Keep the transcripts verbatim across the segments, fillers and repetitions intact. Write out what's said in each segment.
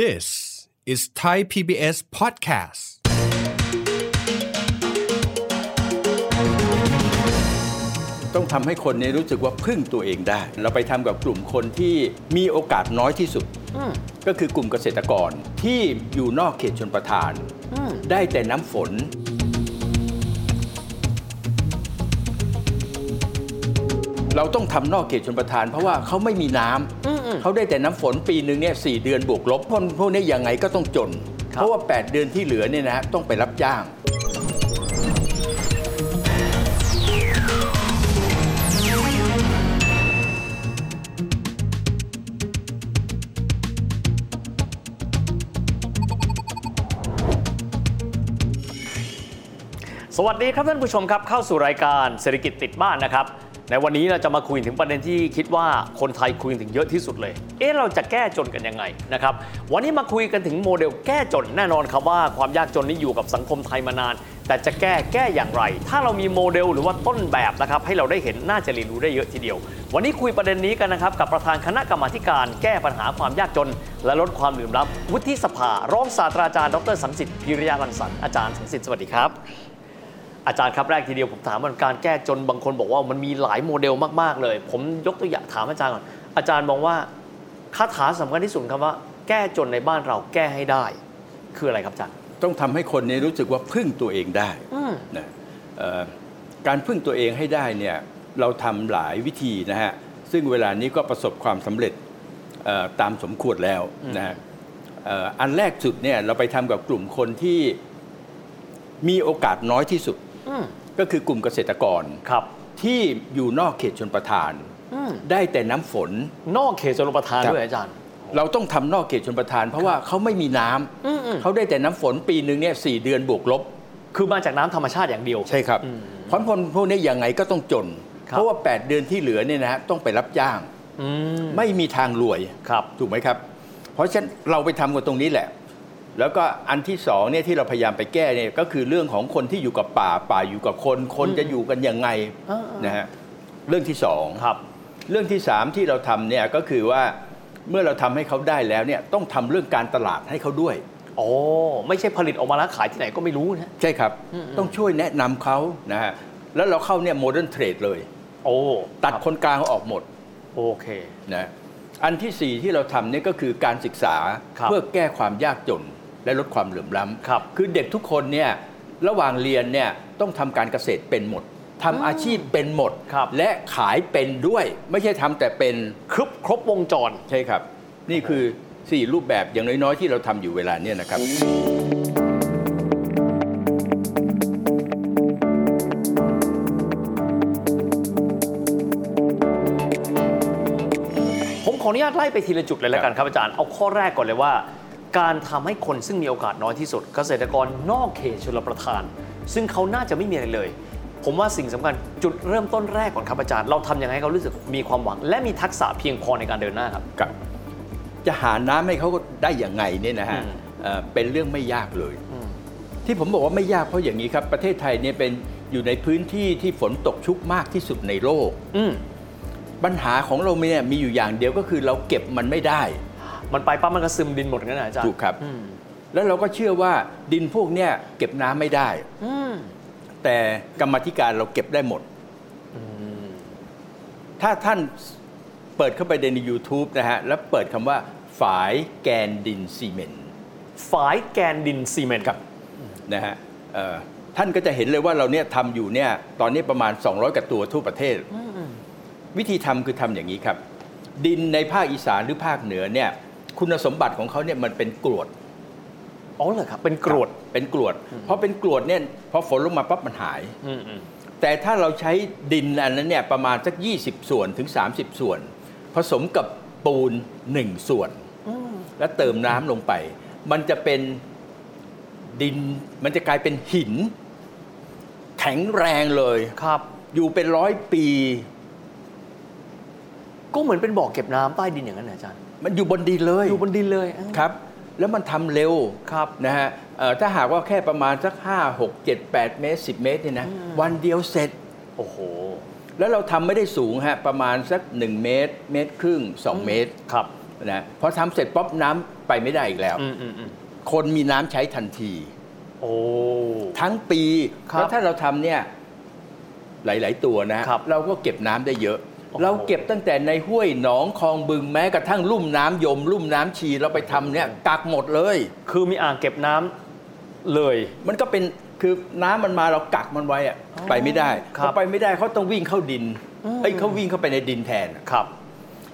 This is Thai พี บี เอส Podcastต้องทำให้คนเนี่ยรู้สึกว่าพึ่งตัวเองได้เราไปทำกับกลุ่มคนที่มีโอกาสน้อยที่สุดก็คือกลุ่มเกษตรกรที่อยู่นอกเขตชลประทานได้แต่น้ำฝนเราต้องทำนอกเขตชลประทานเพราะว่าเขาไม่มีน้ำเขาได้แต่น้ำฝนปีหนึ่งเนี่ยสี่เดือนบวกลบพวกนี้ยังไงก็ต้องจนเพราะว่าแปดเดือนที่เหลือเนี่ยนะต้องไปรับจ้างสวัสดีครับท่านผู้ชมครับเข้าสู่รายการเศรษฐกิจติดบ้านนะครับในวันนี้เราจะมาคุยถึงประเด็นที่คิดว่าคนไทยคุยถึงเยอะที่สุดเลยเอ๊ะเราจะแก้จนกันยังไงนะครับวันนี้มาคุยกันถึงโมเดลแก้จนแน่นอนครับว่าความยากจนนี้อยู่กับสังคมไทยมานานแต่จะแก้แก้อย่างไรถ้าเรามีโมเดลหรือว่าต้นแบบนะครับให้เราได้เห็นน่าจะเรียนรู้ได้เยอะทีเดียววันนี้คุยประเด็นนี้กันนะครับกับประธานคณะกรรมาธิการแก้ปัญหาความยากจนและลดความเหลื่อมล้ำวุฒิสภารองศาสตราจารย์ดร.สังสิทธิ์พิริยารังสรรค์อาจารย์สังสิทธิ์สวัสดีครับอาจารย์ครับแรกทีเดียวผมถามว่าการแก้จนบางคนบอกว่ามันมีหลายโมเดลมากๆเลยผมยกตัวอย่างถามอาจารย์ก่อนอาจารย์มองว่าคาถาสำคัญที่สุดคำว่าแก้จนในบ้านเราแก้ให้ได้คืออะไรครับอาจารย์ต้องทำให้คนนี้รู้สึกว่าพึ่งตัวเองได้นะการพึ่งตัวเองให้ได้เนี่ยเราทำหลายวิธีนะฮะซึ่งเวลานี้ก็ประสบความสำเร็จตามสมควรแล้วนะฮะอันแรกสุดเนี่ยเราไปทำกับกลุ่มคนที่มีโอกาสน้อยที่สุดก็คือกลุ่มเกษตรกรที่อยู่นอกเขตชลประทานได้แต่น้ำฝนนอกเขตชลประทานด้วยอาจารย์เราต้องทำนอกเขตชลประทานเพราะว่าเขาไม่มีน้ำเขาได้แต่น้ำฝนปีหนึ่งเนี่ยสี่เดือนบวกลบคือมาจากน้ำธรรมชาติอย่างเดียวใช่ครับเพราะคนพวกนี้ยังไงก็ต้องจนเพราะว่าแปดเดือนที่เหลือเนี่ยนะฮะต้องไปรับจ้างไม่มีทางรวยถูกไหมครับเพราะฉะนั้นเราไปทำกันตรงนี้แหละแล้วก็อันที่สองเนี่ยที่เราพยายามไปแก้เนี่ยก็คือเรื่องของคนที่อยู่กับป่าป่าอยู่กับคนคนจะอยู่กันยังไงนะฮะเรื่องที่สองครับเรื่องที่สามที่เราทำเนี่ยก็คือว่าเมื่อเราทำให้เขาได้แล้วเนี่ยต้องทำเรื่องการตลาดให้เขาด้วยอ๋อไม่ใช่ผลิตออกมาแล้วขายที่ไหนก็ไม่รู้นะใช่ครับต้องช่วยแนะนำเขานะฮะแล้วเราเข้าเนี่ยโมเดิร์นเทรดเลยโอ้ตัดคนกลางออกหมดโอเคนะอันที่สี่ที่เราทำเนี่ยก็คือการศึกษาเพื่อแก้ความยากจนและลดความเหลื่อมล้ำ ค, คือเด็กทุกคนเนี่ยระหว่างเรียนเนี่ยต้องทำการเกษตรเป็นหมดทำอาชีพเป็นหมดและขายเป็นด้วยไม่ใช่ทำแต่เป็นครบครบวงจรใช่ครับนี่คือสี่รูปแบบอย่างน้อยๆที่เราทำอยู่เวลาเนี่ยนะครับผมขออนุญาตไล่ไปทีละจุดเลยแล้วกันครับอาจารย์เอาข้อแรกก่อนเลยว่าการทำให้คนซึ่งมีโอกาสน้อยที่สุดเกษตรกรนอกเขตชลประทานซึ่งเขาน่าจะไม่มีอะไรเลยผมว่าสิ่งสำคัญจุดเริ่มต้นแรกก่อนครับอาจารย์เราทำยังไงเขารู้สึกมีความหวังและมีทักษะเพียงพอในการเดินหน้าครับจะหาน้ำให้เขาได้อย่างไงเนี่ยนะฮะเป็นเรื่องไม่ยากเลยที่ผมบอกว่าไม่ยากเพราะอย่างนี้ครับประเทศไทยเนี่ยเป็นอยู่ในพื้นที่ที่ฝนตกชุกมากที่สุดในโลกปัญหาของเราเนี่ยมีอยู่อย่างเดียวก็คือเราเก็บมันไม่ได้มันไปปั๊บมันก็ซึมดินหมดงั้นนะอาจารย์ถูกครับแล้วเราก็เชื่อว่าดินพวกเนี้ยเก็บน้ำไม่ได้แต่กรรมาธิการเราเก็บได้หมดถ้าท่านเปิดเข้าไปใน YouTube นะฮะแล้วเปิดคำว่าฝายแกนดินซีเมนต์ฝายแกนดินซีเมนต์ครับนะฮะท่านก็จะเห็นเลยว่าเราเนี่ยทำอยู่เนี่ยตอนนี้ประมาณสองร้อยกว่าตัวทั่วประเทศวิธีทำคือทำอย่างนี้ครับดินในภาคอีสานหรือภาคเหนือเนี่ยคุณสมบัติของเขาเนี่ยมันเป็นกรวดอ๋อเหรอครับเป็นกรวดเป็นกรวดเพราะเป็นกรวดเนี่ยพอฝนลงมาปั๊บมันหายแต่ถ้าเราใช้ดินอันนั้นเนี่ยประมาณสักยี่สิบส่วนถึงสามสิบส่วนผสมกับปูนหนึ่งส่วนแล้วเติมน้ำลงไปมันจะเป็นดินมันจะกลายเป็นหินแข็งแรงเลยครับอยู่เป็นร้อยปีก็เหมือนเป็นบ่อเก็บน้ำใต้ดินอย่างนั้นนะอาจารย์มันอยู่บนดินเลยอยู่บนดินเลยครับแล้วมันทำเร็วครับนะฮะถ้าหากว่าแค่ประมาณสักห้า หก เจ็ด แปดเมตรสิบเมตรเนี่ยนะวันเดียวเสร็จโอ้โหแล้วเราทำไม่ได้สูงฮะประมาณสักหนึ่งเมตรเมตรครึ่งสองเมตรครับ นะพอทำเสร็จป๊อบน้ำไปไม่ได้อีกแล้วคนมีน้ำใช้ทันทีโอ้ทั้งปีแล้วถ้าเราทำเนี่ยหลายๆตัวนะเราก็เก็บน้ำได้เยอะเราเก็บตั้งแต่ในห้วยหนองคลองบึงแม้กระทั่งลุ่มน้ำยมลุ่มน้ำชีเราไปทำเนี่ยกักหมดเลยคือมีอ่างเก็บน้ำเลยมันก็เป็นคือน้ำมันมาเรากักมันไว้อะไปไม่ได้เขาไปไม่ได้เขาต้องวิ่งเข้าดินไอ้เขาวิ่งเข้าไปในดินแทนครับ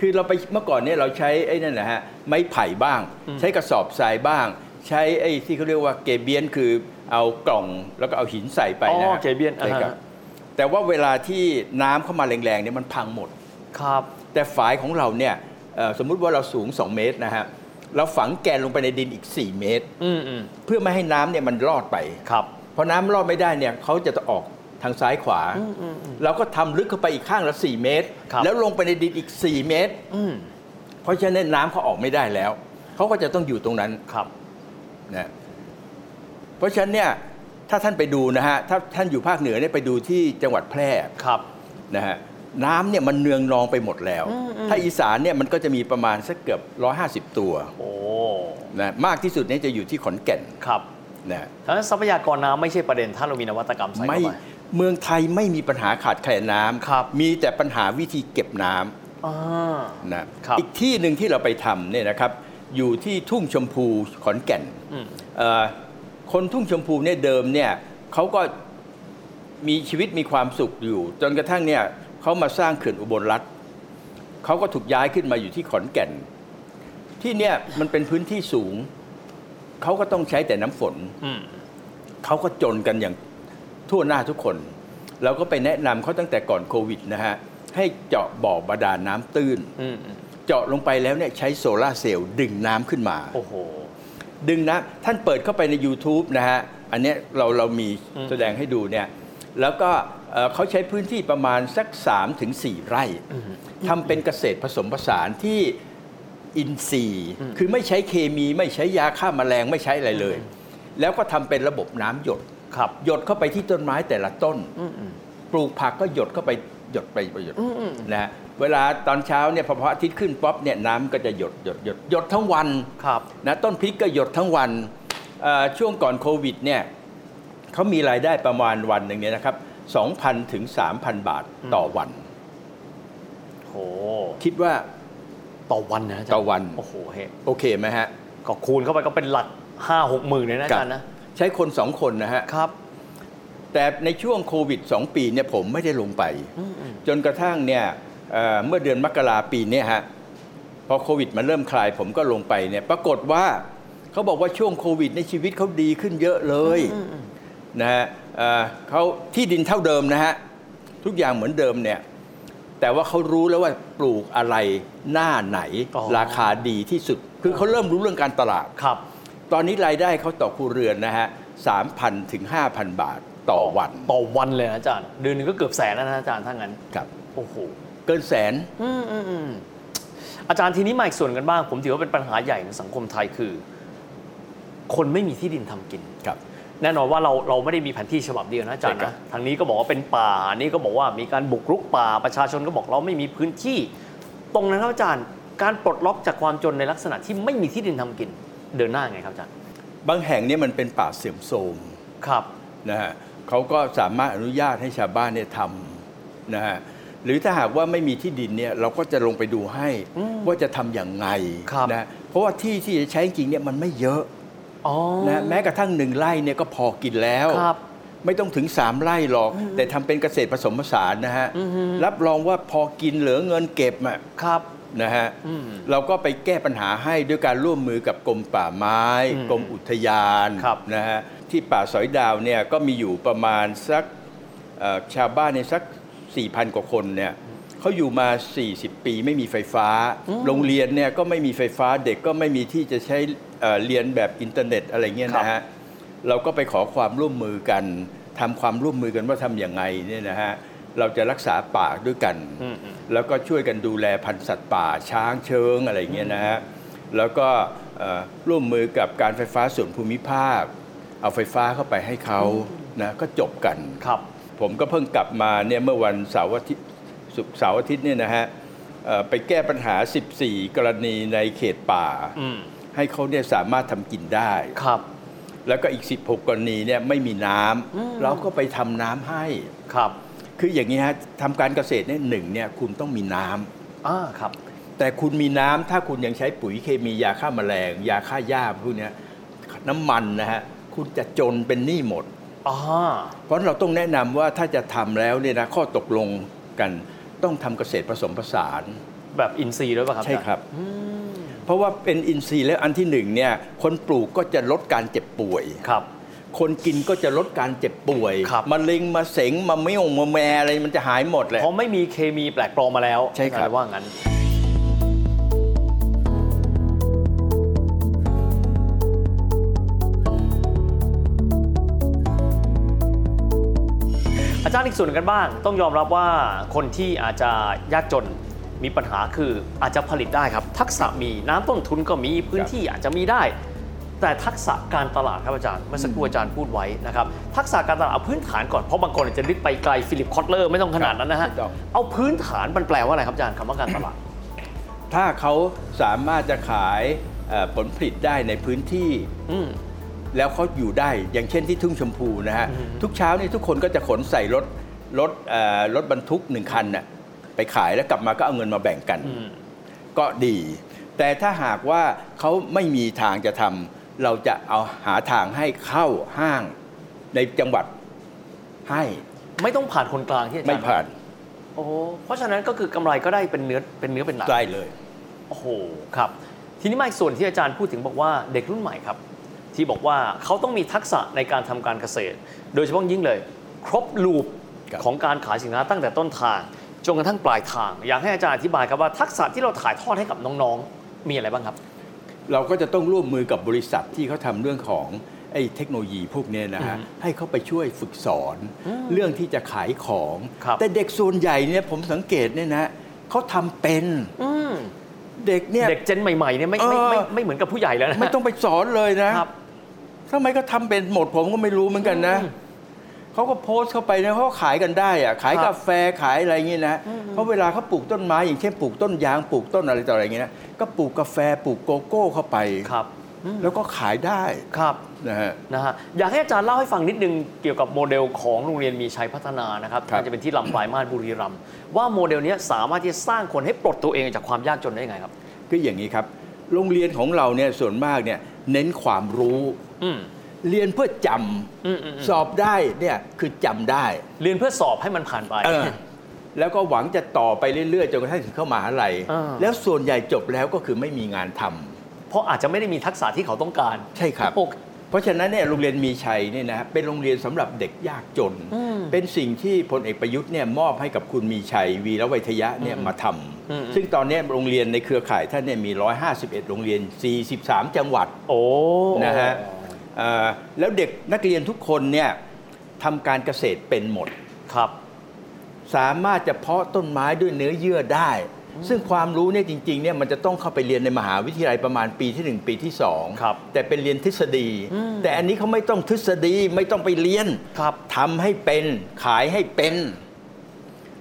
คือเราไปเมื่อก่อนเนี่ยเราใช้ไอ้นั่นแหละฮะไม้ไผ่บ้างใช้กระสอบทรายบ้างใช้ไอ้ที่เขาเรียกว่าเกเบียนคือเอากล่องแล้วก็เอาหินใส่ไปนะฮะเกเบียนนะครับแต่ว่าเวลาที่น้ำเข้ามาแรงๆเนี่ยมันพังหมดครับแต่ฝายของเราเนี่ยสมมุติว่าเราสูงสองเมตรนะฮะเราฝังแกนลงไปในดินอีกสี่เมตรเพื่อไม่ให้น้ำเนี่ยมันรอดไปครับพอน้ำรอดไม่ได้เนี่ยเขาจะออกทางซ้ายขวาเราก็ทำลึกเข้าไปอีกข้างละสี่เมตรแล้วลงไปในดินอีกสี่เมตรเพราะฉะนั้นน้ำเขาออกไม่ได้แล้วเขาก็จะต้องอยู่ตรงนั้นครับนะเพราะฉะนั้นเนี่ยถ้าท่านไปดูนะฮะถ้าท่านอยู่ภาคเหนือเนี่ยไปดูที่จังหวัดแพร่ครับนะฮะน้ำเนี่ยมันเนืองนองไปหมดแล้วถ้าอีสานเนี่ยมันก็จะมีประมาณสักเกือบหนึ่งร้อยห้าสิบตัวโอ้นะมากที่สุดเนี่ยจะอยู่ที่ขอนแก่นครับนะเพราะฉะนั้นทรัพยากรน้ำไม่ใช่ประเด็นถ้าเรามีนวัตกรรมใส่เข้าไปเมืองไทยไม่มีปัญหาขาดแคลนน้ำมีแต่ปัญหาวิธีเก็บน้ำนะอีกที่หนึ่งที่เราไปทำเนี่ยนะครับอยู่ที่ทุ่งชมพูขอนแก่นคนทุ่งชมพูเนี่ยเดิมเนี่ยเขาก็มีชีวิตมีความสุขอยู่จนกระทั่งเนี่ยเขามาสร้างเขื่อนอุบลรัตน์เขาก็ถูกย้ายขึ้นมาอยู่ที่ขอนแก่นที่เนี่ยมันเป็นพื้นที่สูงเขาก็ต้องใช้แต่น้ำฝนเขาก็จนกันอย่างทั่วหน้าทุกคนเราก็ไปแนะนำเขาตั้งแต่ก่อนโควิดนะฮะให้เจาะบ่อบาดาลน้ำตื้นเจาะลงไปแล้วเนี่ยใช้โซล่าเซลล์ดึงน้ำขึ้นมาโอ้โหดึงน้ำท่านเปิดเข้าไปใน YouTube นะฮะอันนี้เราเรามีแสดงให้ดูเนี่ยแล้วก็เขาใช้พื้นที่ประมาณสัก สามถึงสี่ ไร่ทำเป็นเกษตรผสมผสานที่อินทรีย์คือไม่ใช้เคมีไม่ใช้ยาฆ่าแมลงไม่ใช้อะไรเลยแล้วก็ทำเป็นระบบน้ำหยดหยดเข้าไปที่ต้นไม้แต่ละต้นปลูกผักก็หยดเข้าไปหยดไปหยดนะเวลาตอนเช้าเนี่ยพอพระอาทิตย์ขึ้นป๊อปเนี่ยน้ำก็จะหยดหยดหยดหยดทั้งวันนะต้นพริกก็หยดทั้งวันช่วงก่อนโควิดเนี่ยเขามีรายได้ประมาณวันหนึ่งเนี่ยนะครับ สองพันถึงสามพัน บาทต่อวันโอ้คิดว่าต่อวันนะอาจารย์ต่อวันโอ้โหเฮ้โอเคไหมฮะก็คูณเข้าไปก็เป็นหลัก ห้าหก หมื่นเลยนะอาจารย์นะใช้คนสองคนนะฮะครับแต่ในช่วงโควิดสองปีเนี่ยผมไม่ได้ลงไปจนกระทั่งเนี่ยเมื่อเดือนมกราปีนี้ฮะพอโควิดมันเริ่มคลายผมก็ลงไปเนี่ยปรากฏว่าเขาบอกว่าช่วงโควิดในชีวิตเขาดีขึ้นเยอะเลยนะฮะเขาที่ดินเท่าเดิมนะฮะทุกอย่างเหมือนเดิมเนี่ยแต่ว่าเขารู้แล้วว่าปลูกอะไรหน้าไหนราคาดีที่สุดคือเขาเริ่มรู้เรื่องการตลาดครับตอนนี้รายได้เขาต่อครัวเรือนนะฮะ สามพันถึงห้าพัน บาทต่อวันต่อวันเลยนะอาจารย์เดือนนึงก็เกือบแสนแล้วนะอาจารย์ถ้างั้นครับโอ้โหเกินแสนอืมอืมอืมอาจารย์ทีนี้มาอีกส่วนกันบ้างผมถือว่าเป็นปัญหาใหญ่ในสังคมไทยคือคนไม่มีที่ดินทำกินครับแน่นอนว่าเราเราไม่ได้มีแผนที่ฉบับเดียวนะอาจารย์นะทางนี้ก็บอกว่าเป็นป่านี่ก็บอกว่ามีการบุกรุกป่าประชาชนก็บอกเราไม่มีพื้นที่ตรงนั้นครับอาจารย์การปลดล็อกจากความจนในลักษณะที่ไม่มีที่ดินทำกินเดินหน้าไงครับอาจารย์บางแห่งนี่มันเป็นป่าเสื่อมโทรมครับนะฮะเขาก็สามารถอนุญาตให้ชาวบ้านเนี่ยทำนะฮะหรือถ้าหากว่าไม่มีที่ดินเนี่ยเราก็จะลงไปดูให้ว่าจะทำอย่างไรนะเพราะว่าที่ที่จะใช้จริงเนี่ยมันไม่เยอะนะแม้กระทั่งหนึ่งไร่เนี่ยก็พอกินแล้วไม่ต้องถึงสามไร่หรอกแต่ทำเป็นเกษตรผสมผสานนะฮะรับรองว่าพอกินเหลือเงินเก็บอ่ะนะฮะเราก็ไปแก้ปัญหาให้ด้วยการร่วมมือกับกรมป่าไม้กรมอุทยานนะฮะที่ป่าสอยดาวเนี่ยก็มีอยู่ประมาณสักชาวบ้านในสักสี่พัน กว่าคนเนี่ยเขาอยู่มาสี่สิบปีไม่มีไฟฟ้าโรงเรียนเนี่ยก็ไม่มีไฟฟ้าเด็กก็ไม่มีที่จะใช้เรียนแบบอินเทอร์เน็ตอะไรเงี้ยนะฮะเราก็ไปขอความร่วมมือกันทำความร่วมมือกันว่าทำอย่างไรเนี่ยนะฮะเราจะรักษาป่าด้วยกันแล้วก็ช่วยกันดูแลพันธุ์สัตว์ป่าช้างเชิงอะไรเงี้ยนะฮะแล้วก็ร่วมมือกับการไฟฟ้าส่วนภูมิภาคเอาไฟฟ้าเข้าไปให้เขานะก็จบกันผมก็เพิ่งกลับมาเนี่ยเมื่อวันเสาร์อาทิตย์ศุกร์เสาร์อาทิตย์เนี่ยนะฮะ ไปแก้ปัญหาสิบสี่กรณีในเขตป่าให้เขาเนี่ยสามารถทำกินได้ครับแล้วก็อีกสิบหกกรณีเนี่ยไม่มีน้ำเราก็ไปทำน้ำให้ครับคืออย่างนี้ฮะทำการเกษตรเนี่ยหนึ่งเนี่ยคุณต้องมีน้ำอ่าครับแต่คุณมีน้ำถ้าคุณยังใช้ปุ๋ยเคมียาฆ่าแมลงยาฆ่าหญ้าพวกนี้น้ำมันนะฮะคุณจะจนเป็นหนี้หมดอ๋อเพราะเราต้องแนะนำว่าถ้าจะทำแล้วเนี่ยนะข้อตกลงกันต้องทำเกษตรผสมผสานแบบอินทรีย์ด้วยป่ะครับใช่ครับเพราะว่าเป็นอินทรีย์แล้วอันที่หนึ่งเนี่ยคนปลูกก็จะลดการเจ็บป่วยครับคนกินก็จะลดการเจ็บป่วยมะเร็งมะเสงมะเมี่ยวมะแมอะไรมันจะหายหมดเลยเพราะไม่มีเคมีแปลกปลอมมาแล้วใช่ครับว่างั้นอาจารย์อีกส่วนกันบ้างต้องยอมรับว่าคนที่อาจจะยากจนมีปัญหาคืออาจจะผลิตได้ครับทักษะมีน้ำต้นทุนก็มีพื้นที่อาจจะมีได้แต่ทักษะการตลาดครับอาจารย์เมื่อสักครู่อาจารย์พูดไว้นะครับทักษะการตลาดเอาพื้นฐานก่อนเพราะบางคนอาจจะลึกไปไกลฟิลิปคอตเลอร์ไม่ต้องขนาดนั้นนะฮะเอาพื้นฐานมันแปลว่าอะไรครับอาจารย์คำว่าการตลาดถ้าเขาสามารถจะขายผลผลิตได้ในพื้นที่แล้วเขาอยู่ได้อย่างเช่นที่ทุ่งชมพูนะฮะทุกเช้านี่ทุกคนก็จะขนใส่รถรถรถบรรทุกหนึ่งคันน่ะไปขายแล้วกลับมาก็เอาเงินมาแบ่งกันก็ดีแต่ถ้าหากว่าเขาไม่มีทางจะทำเราจะเอาหาทางให้เข้าห้างในจังหวัดให้ไม่ต้องผ่านคนกลางที่ไม่ผ่านโอ้เพราะฉะนั้นก็คือกำไรก็ได้เป็นเนื้อเป็นเนื้อเป็นหนังได้เลยโอ้โหครับทีนี้มาอีกส่วนที่อาจารย์พูดถึงบอกว่าเด็กรุ่นใหม่ครับที่บอกว่าเขาต้องมีทักษะในการทำการเกษตรโดยเฉพาะยิ่งเลยครบลูปของการขายสินค้าตั้งแต่ต้นทางจนกระทั่งปลายทางอยากให้อาจารย์อธิบายครับว่าทักษะที่เราถ่ายทอดให้กับน้องๆมีอะไรบ้างครับเราก็จะต้องร่วมมือกับบริษัทที่เขาทำเรื่องของไอ้เทคโนโลยีพวกนี้นะฮะให้เขาไปช่วยฝึกสอนเรื่องที่จะขายของแต่เด็กส่วนใหญ่เนี่ยผมสังเกตเนี่ยนะเขาทำเป็นเด็กเนี่ยเด็กเจนใหม่ๆเนี่ยไม่ไม่ไม่เหมือนกับผู้ใหญ่แล้วนะไม่ต้องไปสอนเลยนะทำไมก็ทำเป็นหมดผมก็ไม่รู้เหมือนกันนะเขาก็โพสต์เข้าไปนะเขาขายกันได้อะขายกาแฟขายอะไรอย่างงี้นะเพราะเวลาเขาปลูกต้นไม้อย่างเช่นปลูกต้นยางปลูกต้นอะไรต่ออะไรอย่างงี้นะก็ปลูกกาแฟปลูกโกโก้เข้าไปแล้วก็ขายได้ครับนะฮะนะฮะอยากให้อาจารย์เล่าให้ฟังนิดนึงเกี่ยวกับโมเดลของโรงเรียนมีชัยพัฒนานะครับมันจะเป็นที่ลำปลายมาศบุรีรัมย์ว่าโมเดลนี้สามารถที่จะสร้างคนให้ปลดตัวเองจากความยากจนได้ยังไงครับก็อย่างนี้ครับโรงเรียนของเราเนี่ยส่วนมากเนี่ยเน้นความรู้เรียนเพื่อจำสอบได้เนี่ยคือจำได้เรียนเพื่อสอบให้มันผ่านไปแล้วก็หวังจะต่อไปเรื่อยๆจนกระทั่งถึงเข้ามหาวิทยาลัยแล้วส่วนใหญ่จบแล้วก็คือไม่มีงานทำเพราะอาจจะไม่ได้มีทักษะที่เขาต้องการใช่ครับเพราะฉะนั้นเนี่ยโรงเรียนมีชัยเนี่ยนะเป็นโรงเรียนสำหรับเด็กยากจนเป็นสิ่งที่พลเอกประยุทธ์เนี่ยมอบให้กับคุณมีชัยวีระไวทยะเนี่ยมาทำซึ่งตอนนี้โรงเรียนในเครือข่ายท่านเนี่ยมีหนึ่งร้อยห้าสิบเอ็ดโรงเรียนสี่สิบสามจังหวัดโอ้นะฮะแล้วเด็กนักเรียนทุกคนเนี่ยทำการเกษตรเป็นหมดครับสามารถจะเพาะต้นไม้ด้วยเนื้อเยื่อได้ซึ่งความรู้เนี่ยจริงๆเนี่ยมันจะต้องเข้าไปเรียนในมหาวิทยาลัยประมาณปีที่หนึ่งปีที่สองครับแต่เป็นเรียนทฤษฎีแต่อันนี้เขาไม่ต้องทฤษฎีไม่ต้องไปเรียนครับทำให้เป็นขายให้เป็น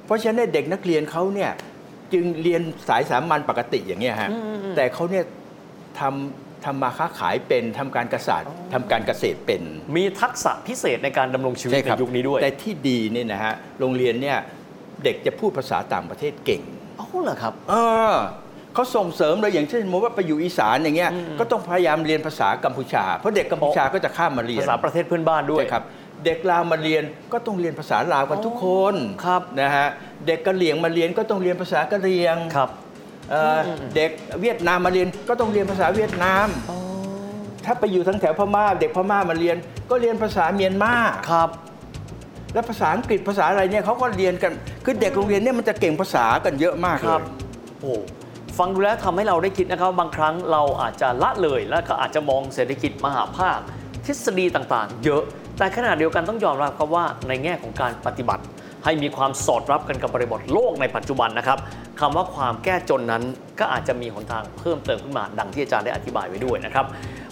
เพราะฉะนั้นเด็กนักเรียนเขาเนี่ยจึงเรียนสายสามัญปกติอย่างเงี้ยฮะแต่เขาเนี่ยทำทำมาค้าขายเป็นทำการเกษตรทำการเกษตรเป็นมีทักษะพิเศษในการดำรงชีวิตในยุคนี้ด้วยแต่ที่ดีเนี่ยนะฮะโรงเรียนเนี่ยเด็กจะพูดภาษาต่างประเทศเก่งอ๋อเหรอครับเออเขาส่งเสริมเลยอย่างเช่นมว่าไปอยู่อีสานอย่างเงี้ยก็ต้องพยายามเรียนภาษากัมพูชาเพราะเด็กกัมพูชาก็จะข้ามมาเรียนภาษาประเทศเพื่อนบ้านด้วยครับเด็กลาวมาเรียนก็ต้องเรียนภาษาลาวกันทุกคนครับนะฮะเด็กกะเหรี่ยงมาเรียนก็ต้องเรียนภาษากะเหรี่ยงครับเด็กเวียดนามมาเรียนก็ต้องเรียนภาษาเวียดนามถ้าไปอยู่ทั้งแถวพม่าเด็กพม่ามาเรียนก็เรียนภาษาเมียนมาครับและภาษาอังกฤษภาษาอะไรเนี่ยเขาก็เรียนกันคือเด็กโรงเรียนเนี่ยมันจะเก่งภาษากันเยอะมากครับโอ้ฟังดูแล้วทำให้เราได้คิดนะครับบางครั้งเราอาจจะละเลยและก็อาจจะมองเศรษฐกิจมหาภาคทฤษฎีต่างๆเยอะแต่ขณะเดียวกันต้องยอมรับครับว่าในแง่ของการปฏิบัติให้มีความสอดรับกันกับบริบทโลกในปัจจุบันนะครับคำว่าความแก้จนนั้นก็อาจจะมีหนทางเพิ่มเติมขึ้นมาดังที่อาจารย์ได้อธิบายไว้ด้วยนะครับ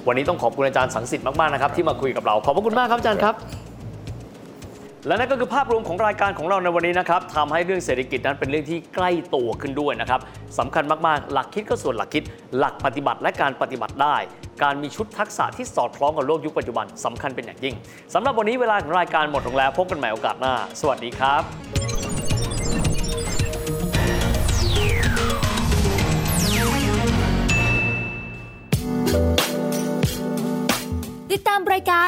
วันนี้ต้องขอบคุณอาจารย์สังสิทธิ์มากๆนะครับที่มาคุยกับเราขอบพระคุณมากครับอาจารย์ครับ และนั่นก็คือภาพรวมของรายการของเราในวันนี้นะครับทำให้เรื่องเศรษฐกิจนั้นเป็นเรื่องที่ใกล้ตัวขึ้นด้วยนะครับสำคัญมากๆหลักคิดก็ส่วนหลักคิดหลักปฏิบัติและการปฏิบัติได้การมีชุดทักษะที่สอดคล้องกับโลกยุคปัจจุบันสำคัญเป็นอย่างยิ่งสำหรับวันนี้เวลาของรายการหมดลงแล้วพบกันใหม่โอกาสหน้าสวัสดีครับติดตามรายการ